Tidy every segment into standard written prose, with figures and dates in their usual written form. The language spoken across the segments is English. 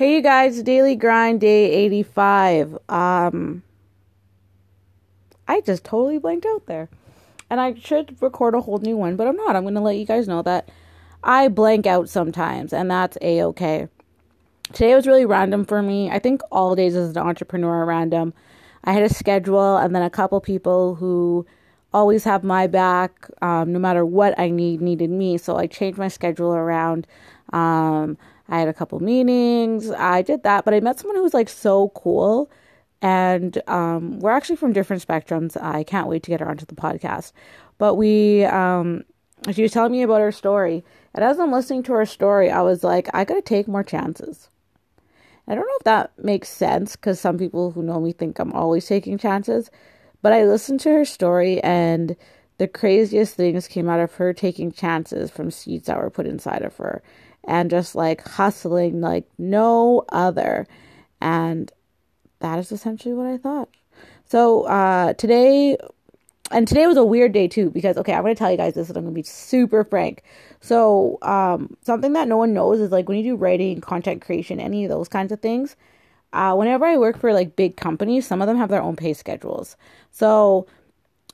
Hey you guys, Daily Grind Day 85. I just totally blanked out there. And I should record a whole new one, but I'm not. I'm going to let you guys know that I blank out sometimes, and that's a-okay. Today was really random for me. I think all days as an entrepreneur are random. I had a schedule, and then a couple people who always have my back, no matter what I needed me. So I changed my schedule around. I had a couple meetings. I did that, but I met someone who was like so cool, and we're actually from different spectrums. I can't wait to get her onto the podcast. But she was telling me about her story, and as I'm listening to her story, I was like, I gotta take more chances. I don't know if that makes sense because some people who know me think I'm always taking chances, but I listened to her story, and the craziest things came out of her taking chances from seeds that were put inside of her. And just like hustling like no other. And that is essentially what I thought. So today was a weird day too, because okay, I'm going to tell you guys this and I'm going to be super frank. So something that no one knows is like when you do writing, content creation, any of those kinds of things, whenever I work for like big companies, some of them have their own pay schedules. So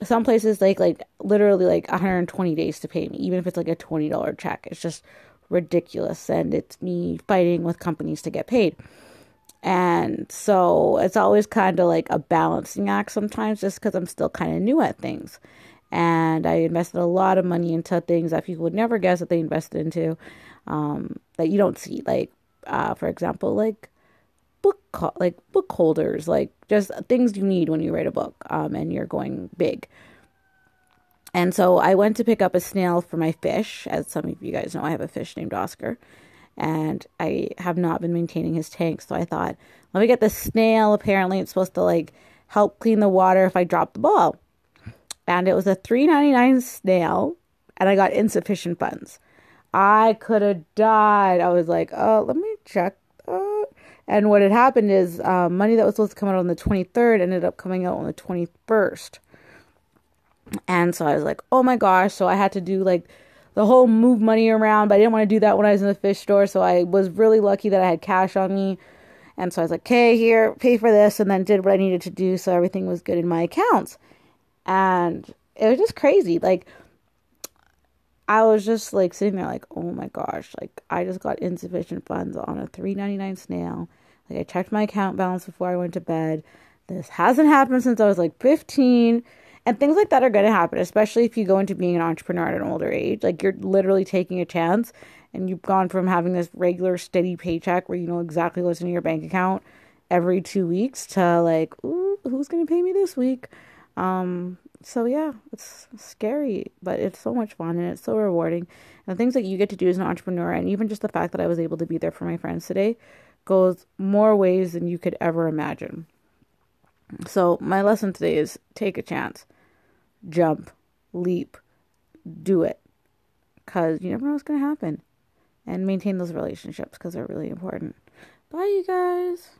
some places like literally like 120 days to pay me, even if it's like a $20 check. It's just ridiculous, and it's me fighting with companies to get paid. And so it's always kind of like a balancing act sometimes, just because I'm still kind of new at things, and I invested a lot of money into things that people would never guess that they invested into, that you don't see, like for example, like book holders, like just things you need when you write a book and you're going big. And so I went to pick up a snail for my fish. As some of you guys know, I have a fish named Oscar, and I have not been maintaining his tank. So I thought, let me get the snail. Apparently it's supposed to like help clean the water if I drop the ball. And it was a $3.99 snail, and I got insufficient funds. I could have died. I was like, oh, let me check that. And what had happened is money that was supposed to come out on the 23rd ended up coming out on the 21st. And so I was like, oh my gosh. So I had to do like the whole move money around, but I didn't want to do that when I was in the fish store. So I was really lucky that I had cash on me. And so I was like, okay, here, pay for this. And then did what I needed to do. So everything was good in my accounts. And it was just crazy. Like I was just like sitting there like, oh my gosh, like I just got insufficient funds on a $3.99 snail. Like I checked my account balance before I went to bed. This hasn't happened since I was like 15. And things like that are going to happen, especially if you go into being an entrepreneur at an older age. Like you're literally taking a chance, and you've gone from having this regular steady paycheck where you know exactly what's in your bank account every 2 weeks to like, ooh, who's going to pay me this week? So yeah, it's scary, but it's so much fun and it's so rewarding. And the things that you get to do as an entrepreneur, and even just the fact that I was able to be there for my friends today, goes more ways than you could ever imagine. So my lesson today is take a chance. Jump, leap, do it, because you never know what's going to happen, and maintain those relationships because they're really important. Bye, you guys.